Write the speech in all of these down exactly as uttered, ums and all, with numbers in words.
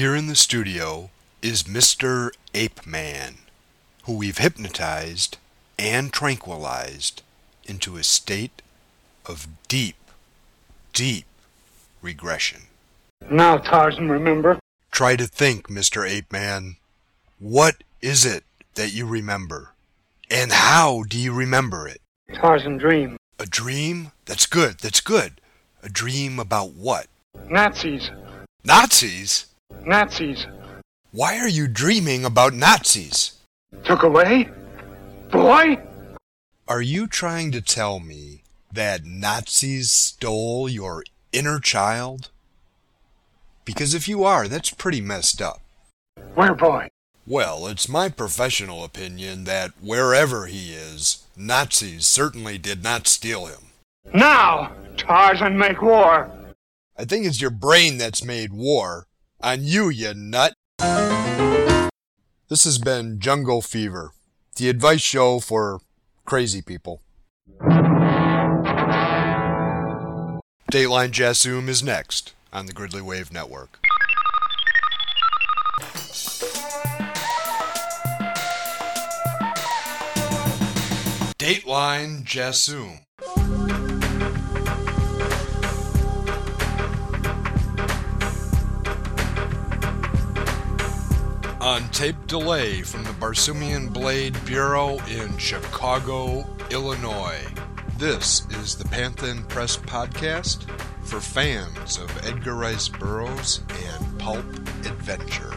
Here in the studio is Mister Ape Man, who we've hypnotized and tranquilized into a state of deep, deep regression. Now, Tarzan, remember? Try to think, Mister Ape Man. What is it that you remember? And how do you remember it? Tarzan, dream. A dream? That's good, that's good. A dream about what? Nazis. Nazis? Nazis. Why are you dreaming about Nazis? Took away? Boy? Are you trying to tell me that Nazis stole your inner child? Because if you are, that's pretty messed up. Where, boy? Well, it's my professional opinion that wherever he is, Nazis certainly did not steal him. Now, Tarzan, make war! I think it's your brain that's made war. On you, you nut. This has been Jungle Fever, the advice show for crazy people. Dateline Jasoom is next on the Gridley Wave Network. Dateline Jasoom. On tape delay from the Barsoomian Blade Bureau in Chicago, Illinois, this is the Panthen Press Podcast for fans of Edgar Rice Burroughs and pulp adventure.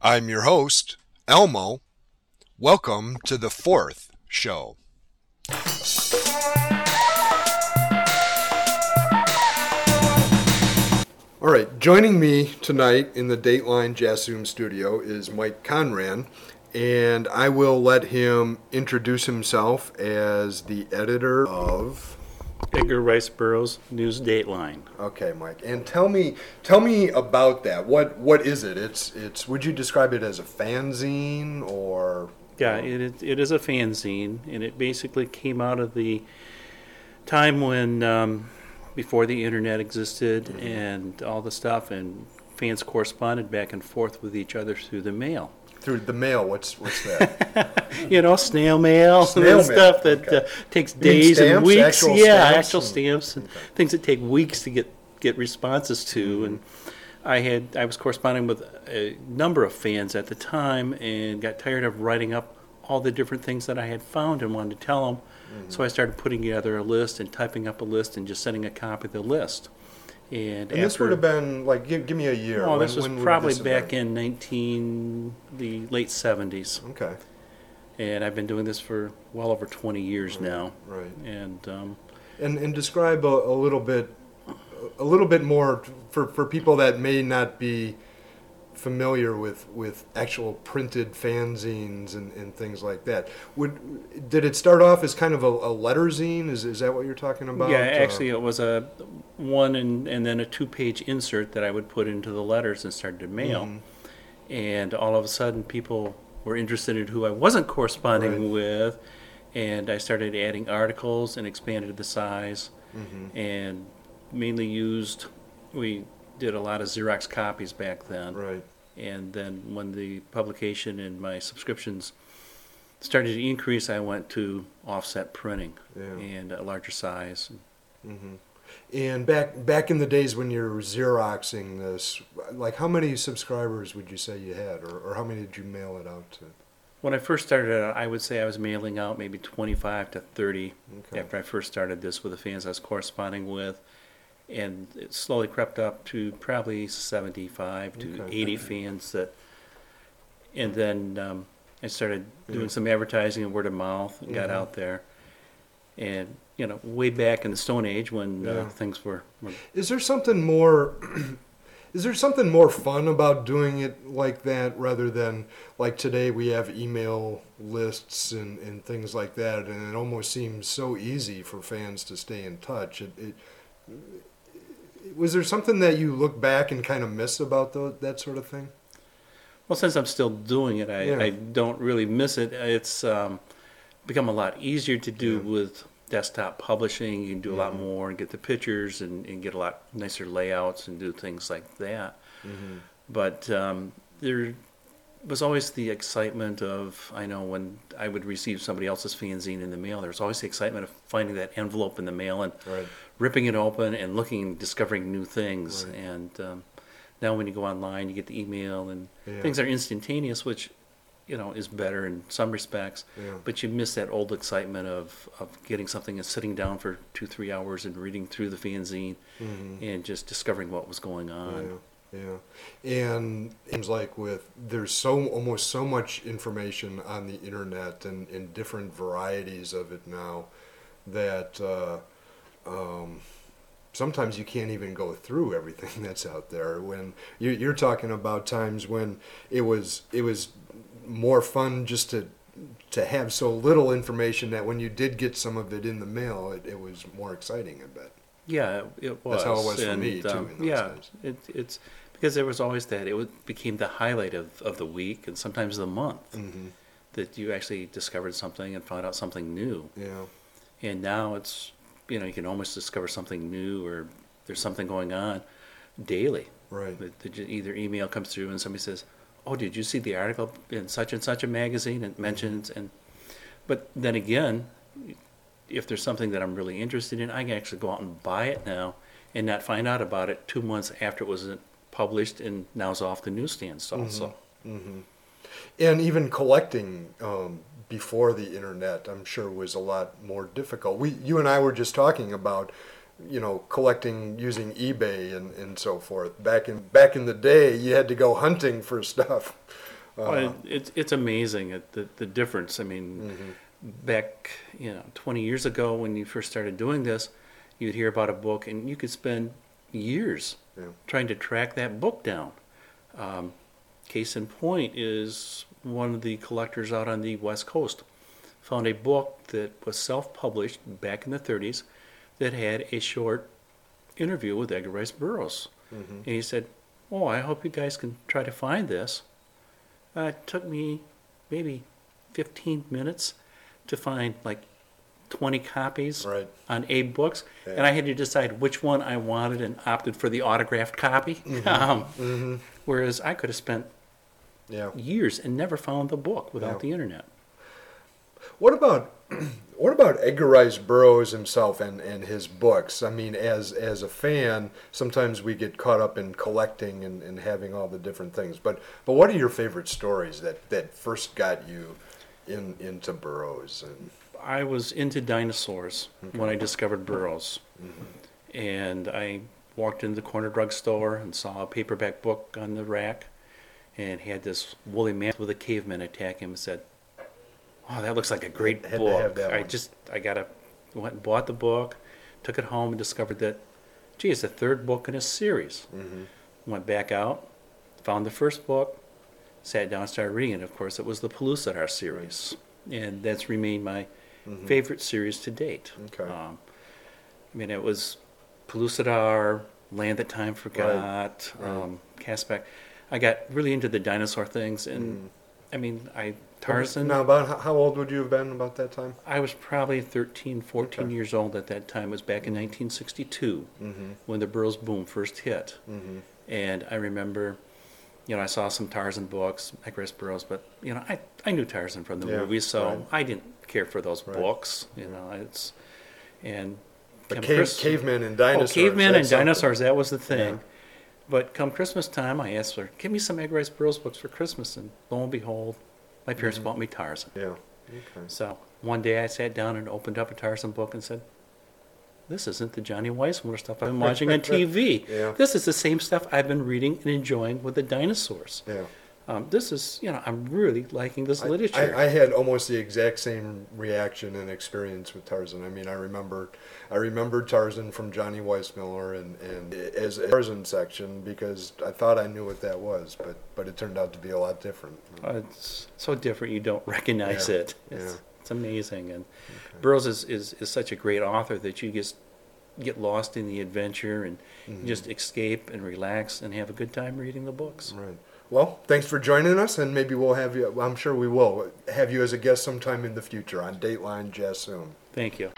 I'm your host, Elmo. Welcome to the fourth show. All right, joining me tonight in the Dateline Jasoom studio is Mike Conran, and I will let him introduce himself as the editor of Edgar Rice Burroughs News Dateline. Okay, Mike. And tell me tell me about that. What what is it? It's it's would you describe it as a fanzine or Yeah, you know? it it is a fanzine, and it basically came out of the time when um, before the internet existed, mm-hmm. and all the stuff, and fans corresponded back and forth with each other through the mail. Through the mail, what's what's that? you know, snail mail, snail and mail. Stuff that okay. uh, takes days stamps, and weeks. Actual yeah, stamps actual and, stamps and okay. things that take weeks to get, get responses to. Mm-hmm. And I had I was corresponding with a number of fans at the time, and got tired of writing up all the different things that I had found and wanted to tell them. Mm-hmm. So I started putting together a list and typing up a list and just sending a copy of the list. And, and after, this would have been, like, give, give me a year. Oh, when, this was probably this back in nineteen the late seventies. Okay. And I've been doing this for well over twenty years right. now. Right. And um, and and describe a, a little bit, a little bit more for, for people that may not be familiar with, with actual printed fanzines and, and things like that. Would did it start off as kind of a, a letter zine? Is is that what you're talking about? Yeah, actually, uh, it was a one and and then a two page insert that I would put into the letters and started to mail. Mm-hmm. And all of a sudden, people were interested in who I wasn't corresponding right. with, and I started adding articles and expanded the size, mm-hmm. and mainly used we. did a lot of Xerox copies back then. Right. And then when the publication and my subscriptions started to increase, I went to offset printing yeah. and a larger size. Mm-hmm. And back back in the days when you were Xeroxing this, like how many subscribers would you say you had, or, or how many did you mail it out to? When I first started out, I would say I was mailing out maybe twenty-five to thirty okay. after I first started this with the fans I was corresponding with. And it slowly crept up to probably seventy-five to okay, eighty okay. fans. That, and then um, I started doing yeah. some advertising and word of mouth, and mm-hmm. got out there. And you know, way back in the Stone Age when yeah. uh, things were, were. Is there something more? Is there something more fun about doing it like that rather than like today we have email lists and, and things like that, and it almost seems so easy for fans to stay in touch. It. it Was there something that you look back and kind of miss about the, that sort of thing? well, since I'm still doing it, I, yeah. I don't really miss it. It's um, become a lot easier to do yeah. with desktop publishing. You can do mm-hmm. a lot more and get the pictures and, and get a lot nicer layouts and do things like that. Mm-hmm. But um, there was always the excitement of, I know when I would receive somebody else's fanzine in the mail, there was always the excitement of finding that envelope in the mail and right. ripping it open and looking and discovering new things. Right. And um, now when you go online, you get the email and yeah. things are instantaneous, which, you know, is better in some respects. Yeah. But you miss that old excitement of, of getting something and sitting down for two, three hours and reading through the fanzine mm-hmm. and just discovering what was going on. Yeah. Yeah, and it's like with there's so almost so much information on the internet and in different varieties of it now that uh, um, sometimes you can't even go through everything that's out there. When you, you're talking about times when it was it was more fun just to to have so little information that when you did get some of it in the mail, it, it was more exciting, I bet. Yeah, it, it was. That's how it was and, for me too. Um, in those yeah, times. It, it's. Because there was always that. It became the highlight of, of the week and sometimes the month mm-hmm. that you actually discovered something and found out something new. Yeah. And now it's, you know, you can almost discover something new or there's something going on daily. Right. That either email comes through and somebody says, oh, did you see the article in such and such a magazine? And mentions. Mm-hmm. and But then again, if there's something that I'm really interested in, I can actually go out and buy it now and not find out about it two months after it was in, published and now's off the newsstands also. Mm-hmm. Mm-hmm. And even collecting um, before the internet, I'm sure, was a lot more difficult. We, you and I were just talking about, you know, collecting using eBay and, and so forth. Back in back in the day, you had to go hunting for stuff. Uh, well, it's it, it's amazing at the the difference. I mean, mm-hmm. back you know twenty years ago when you first started doing this, you'd hear about a book and you could spend years. Yeah. Trying to track that book down. Um, case in point is one of the collectors out on the West Coast found a book that was self-published back in the thirties that had a short interview with Edgar Rice Burroughs. Mm-hmm. And he said, oh, I hope you guys can try to find this. Uh, it took me maybe fifteen minutes to find like twenty copies right. on eight books, yeah. and I had to decide which one I wanted and opted for the autographed copy. Mm-hmm. Um, mm-hmm. Whereas I could have spent yeah. years and never found the book without yeah. the internet. What about what about Edgar Rice Burroughs himself and, and his books? I mean, as as a fan, sometimes we get caught up in collecting and, and having all the different things. But but what are your favorite stories that, that first got you in into Burroughs and? I was into dinosaurs okay. when I discovered Burroughs. Mm-hmm. And I walked into the corner drugstore and saw a paperback book on the rack and had this woolly mammoth with a caveman attack him and said, oh, that looks like a great had book. I just, I got a, went and bought the book, took it home and discovered that, gee, it's the third book in a series. Mm-hmm. Went back out, found the first book, sat down and started reading it. Of course, it was the Pellucidar series. And that's remained my Mm-hmm. favorite series to date. Okay. Um, I mean, it was Pellucidar, Land That Time Forgot, right. um, Caspak. I got really into the dinosaur things, and mm. I mean, I Tarzan. Now, about how old would you have been about that time? I was probably thirteen, fourteen okay. years old at that time. It was back in nineteen sixty-two mm-hmm. when the Burroughs boom first hit. Mm-hmm. And I remember, you know, I saw some Tarzan books, Edgar Rice Burroughs, but, you know, I, I knew Tarzan from the yeah, movies, so right. I didn't care for those right. books, you know. It's and but cave, Christ- cavemen and dinosaurs. Oh, cavemen and something. Dinosaurs, that was the thing. Yeah. But come Christmas time, I asked her, give me some Edgar Rice Burroughs books for Christmas, and lo and behold, my parents mm-hmm. bought me Tarzan. Yeah. Okay. So one day I sat down and opened up a Tarzan book and said, this isn't the Johnny Weissmuller stuff I've been watching on T V. Yeah. This is the same stuff I've been reading and enjoying with the dinosaurs. Yeah. Um, this is, you know, I'm really liking this I, literature. I, I had almost the exact same reaction and experience with Tarzan. I mean, I remember, I remembered Tarzan from Johnny Weissmuller and, and as a Tarzan section because I thought I knew what that was, but, but it turned out to be a lot different. Uh, it's so different you don't recognize yeah. it. It's, yeah. It's amazing, and okay. Burroughs is, is, is such a great author that you just get lost in the adventure and mm-hmm. just escape and relax and have a good time reading the books. Right. Well, thanks for joining us, and maybe we'll have you, I'm sure we will, have you as a guest sometime in the future on Dateline Jasoom. Thank you.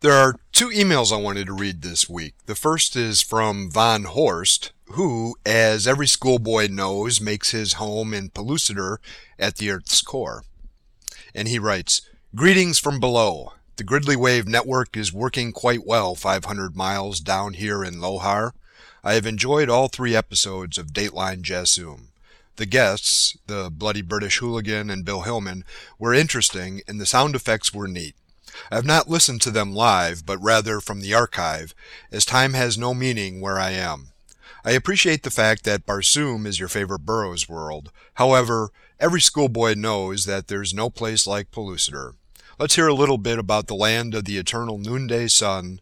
There are two emails I wanted to read this week. The first is from Von Horst, who, as every schoolboy knows, makes his home in Pellucidar at the Earth's core. And he writes, "Greetings from below. The Gridley Wave Network is working quite well five hundred miles down here in Lohar. I have enjoyed all three episodes of Dateline Jasoom. The guests, the Bloody British Hooligan and Bill Hillman, were interesting, and the sound effects were neat. I have not listened to them live, but rather from the archive, as time has no meaning where I am. I appreciate the fact that Barsoom is your favorite Burroughs world. However, every schoolboy knows that there's no place like Pellucidar. Let's hear a little bit about the land of the eternal noonday sun."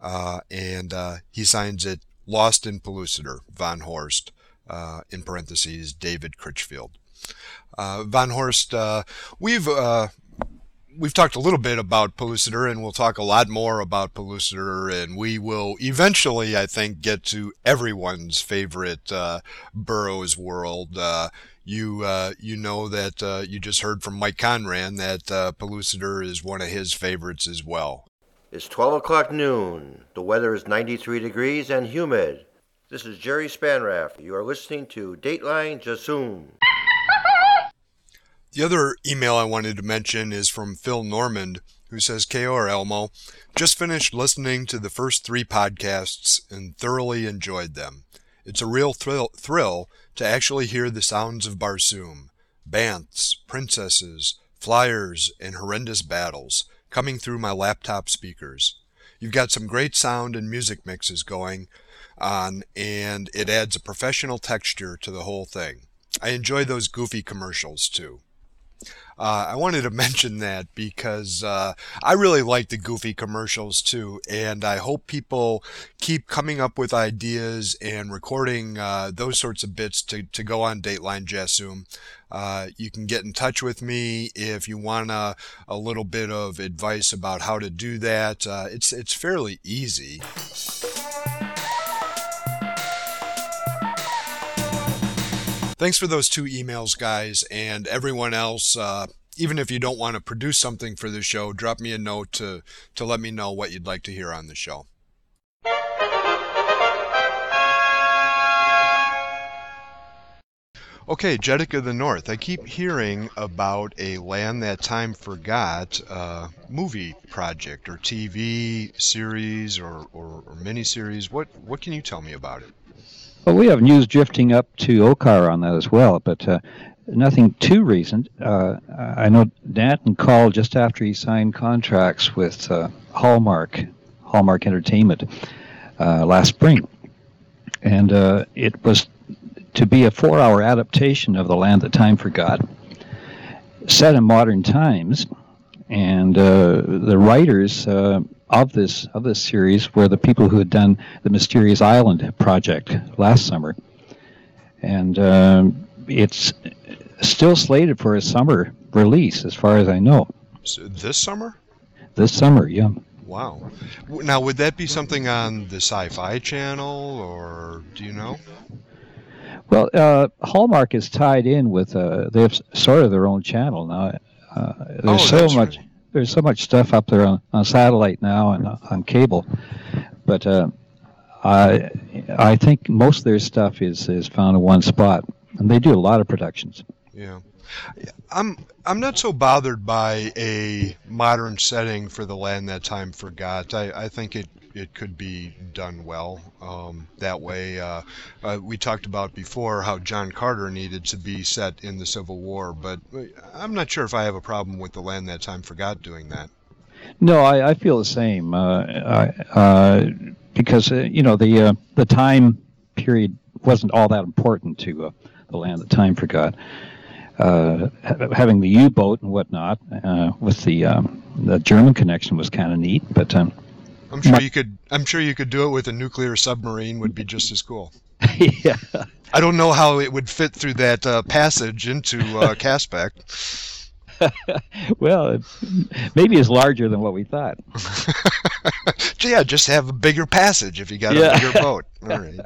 Uh, and uh, he signs it Lost in Pellucidar, Von Horst, uh, in parentheses, David Critchfield. Uh, Von Horst, uh, we've... Uh, We've talked a little bit about Pellucidar, and we'll talk a lot more about Pellucidar, and we will eventually, I think, get to everyone's favorite uh, Burroughs world. Uh, you uh, you know that uh, you just heard from Mike Conran that uh, Pellucidar is one of his favorites as well. It's twelve o'clock noon. The weather is ninety-three degrees and humid. This is Jerry Spanraff. You are listening to Dateline Jasoom. The other email I wanted to mention is from Phil Normand, who says, K R Elmo, just finished listening to the first three podcasts and thoroughly enjoyed them. It's a real thrill, thrill to actually hear the sounds of Barsoom, banths, princesses, flyers, and horrendous battles coming through my laptop speakers. You've got some great sound and music mixes going on, and it adds a professional texture to the whole thing. I enjoy those goofy commercials, too. Uh, I wanted to mention that because uh, I really like the goofy commercials too, and I hope people keep coming up with ideas and recording uh, those sorts of bits to, to go on Dateline Jasoom. Uh, you can get in touch with me if you want a, a little bit of advice about how to do that. Uh, it's it's fairly easy. Thanks for those two emails, guys, and everyone else. Uh, even if you don't want to produce something for the show, drop me a note to, to let me know what you'd like to hear on the show. Okay, Jeddick the North. I keep hearing about a Land That Time Forgot uh, movie project or T V series or, or, or miniseries. What, what can you tell me about it? Well, we have news drifting up to Okar on that as well, but uh, nothing too recent. Uh, I know Danton called just after he signed contracts with uh, Hallmark, Hallmark Entertainment, uh, last spring. And uh, it was to be a four-hour adaptation of The Land That Time Forgot, set in modern times. And uh, the writers uh, of this of this series were the people who had done the Mysterious Island project last summer, and um, it's still slated for a summer release, as far as I know. So this summer? This summer, yeah. Wow. Now, would that be something on the Sci-Fi Channel, or do you know? Well, uh, Hallmark is tied in with uh, they have sort of their own channel now. Uh, there's oh, so much right. There's so much stuff up there on, on satellite now and uh, on cable, but uh, I I think most of their stuff is, is found in one spot, and they do a lot of productions. Yeah, I'm I'm not so bothered by a modern setting for The Land That Time Forgot. I, I think it. It could be done well um, that way. Uh, uh, we talked about before how John Carter needed to be set in the Civil War, but I'm not sure if I have a problem with The Land That Time Forgot doing that. No, I, I feel the same uh, I, uh, because, uh, you know, the uh, the time period wasn't all that important to uh, The Land That Time Forgot. Uh, having the U-boat and whatnot uh, with the, um, the German connection was kind of neat, but... Um, I'm sure you could. I'm sure you could do it with a nuclear submarine. Would be just as cool. Yeah. I don't know how it would fit through that uh, passage into uh, Caspak. Well, maybe it's larger than what we thought. Yeah, just have a bigger passage if you got yeah. a bigger boat. All right.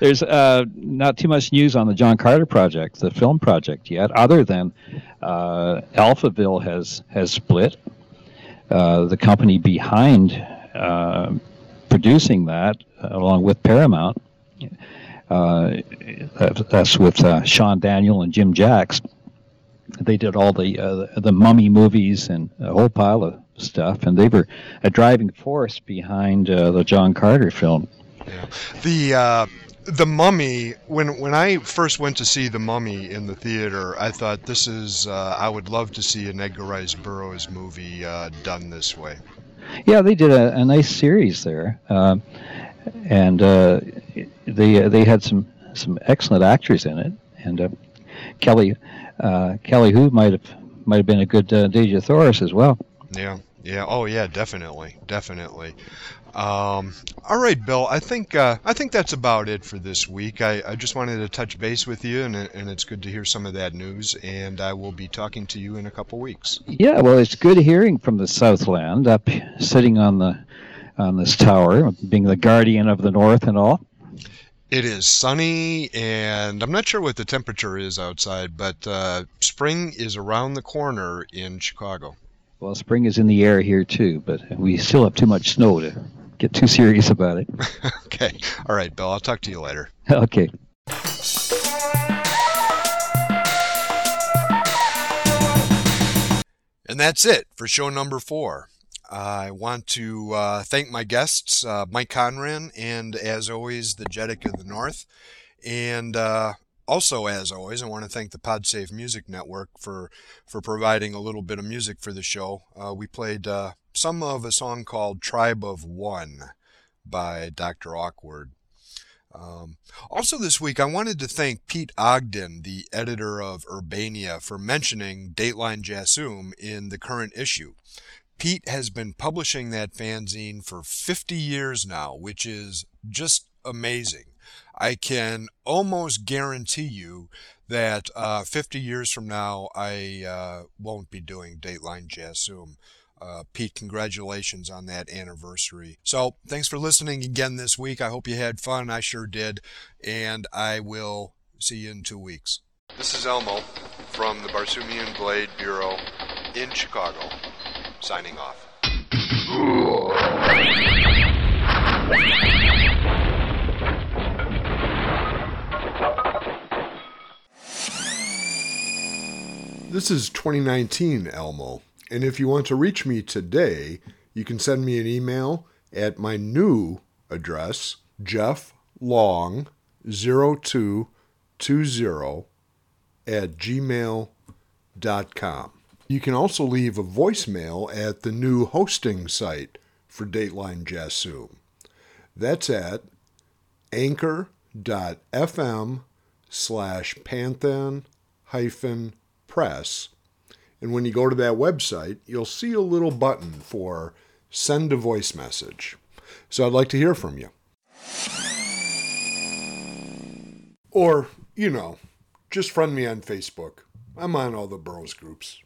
There's uh, not too much news on the John Carter project, the film project yet, other than uh, Alphaville has, has split. Uh, the company behind uh, producing that, along with Paramount, uh, that's with uh, Sean Daniel and Jim Jacks. They did all the uh, the Mummy movies and a whole pile of stuff, and they were a driving force behind uh, the John Carter film. Yeah. The uh, the Mummy. When when I first went to see The Mummy in the theater, I thought this is. Uh, I would love to see an Edgar Rice Burroughs movie uh, done this way. Yeah, they did a, a nice series there, uh, and uh, they uh, they had some some excellent actors in it, and uh, Kelly. Uh, Kelly Hu might have might have been a good uh, Dejah Thoris as well. Yeah, yeah, oh yeah, definitely, definitely. Um, all right, Bill, I think uh, I think that's about it for this week. I, I just wanted to touch base with you, and and it's good to hear some of that news. And I will be talking to you in a couple weeks. Yeah, well, it's good hearing from the Southland, up sitting on the on this tower, being the guardian of the North and all. It is sunny, and I'm not sure what the temperature is outside, but uh, spring is around the corner in Chicago. Well, spring is in the air here, too, but we still have too much snow to get too serious about it. Okay. All right, Bill. I'll talk to you later. Okay. And that's it for show number four. I want to uh, thank my guests, uh, Mike Conran, and as always, the Jeddick of the North. And uh, also, as always, I want to thank the Podsafe Music Network for, for providing a little bit of music for the show. Uh, we played uh, some of a song called Tribe of One by Doctor Awkward. Um, also this week, I wanted to thank Pete Ogden, the editor of Urbania, for mentioning Dateline Jasoom in the current issue. Pete has been publishing that fanzine for fifty years now, which is just amazing. I can almost guarantee you that uh, fifty years from now, I uh, won't be doing Dateline Jasoom. Uh, Pete, congratulations on that anniversary. So thanks for listening again this week. I hope you had fun. I sure did. And I will see you in two weeks. This is Elmo from the Barsoomian Blade Bureau in Chicago. Signing off. This is twenty nineteen Elmo, and if you want to reach me today, you can send me an email at my new address, jefflong zero two two zero at gmail dot com. You can also leave a voicemail at the new hosting site for Dateline Jasoom. That's at anchor.fm slash Panthen hyphen press. And when you go to that website, you'll see a little button for send a voice message. So I'd like to hear from you. Or, you know, just friend me on Facebook. I'm on all the Burroughs groups.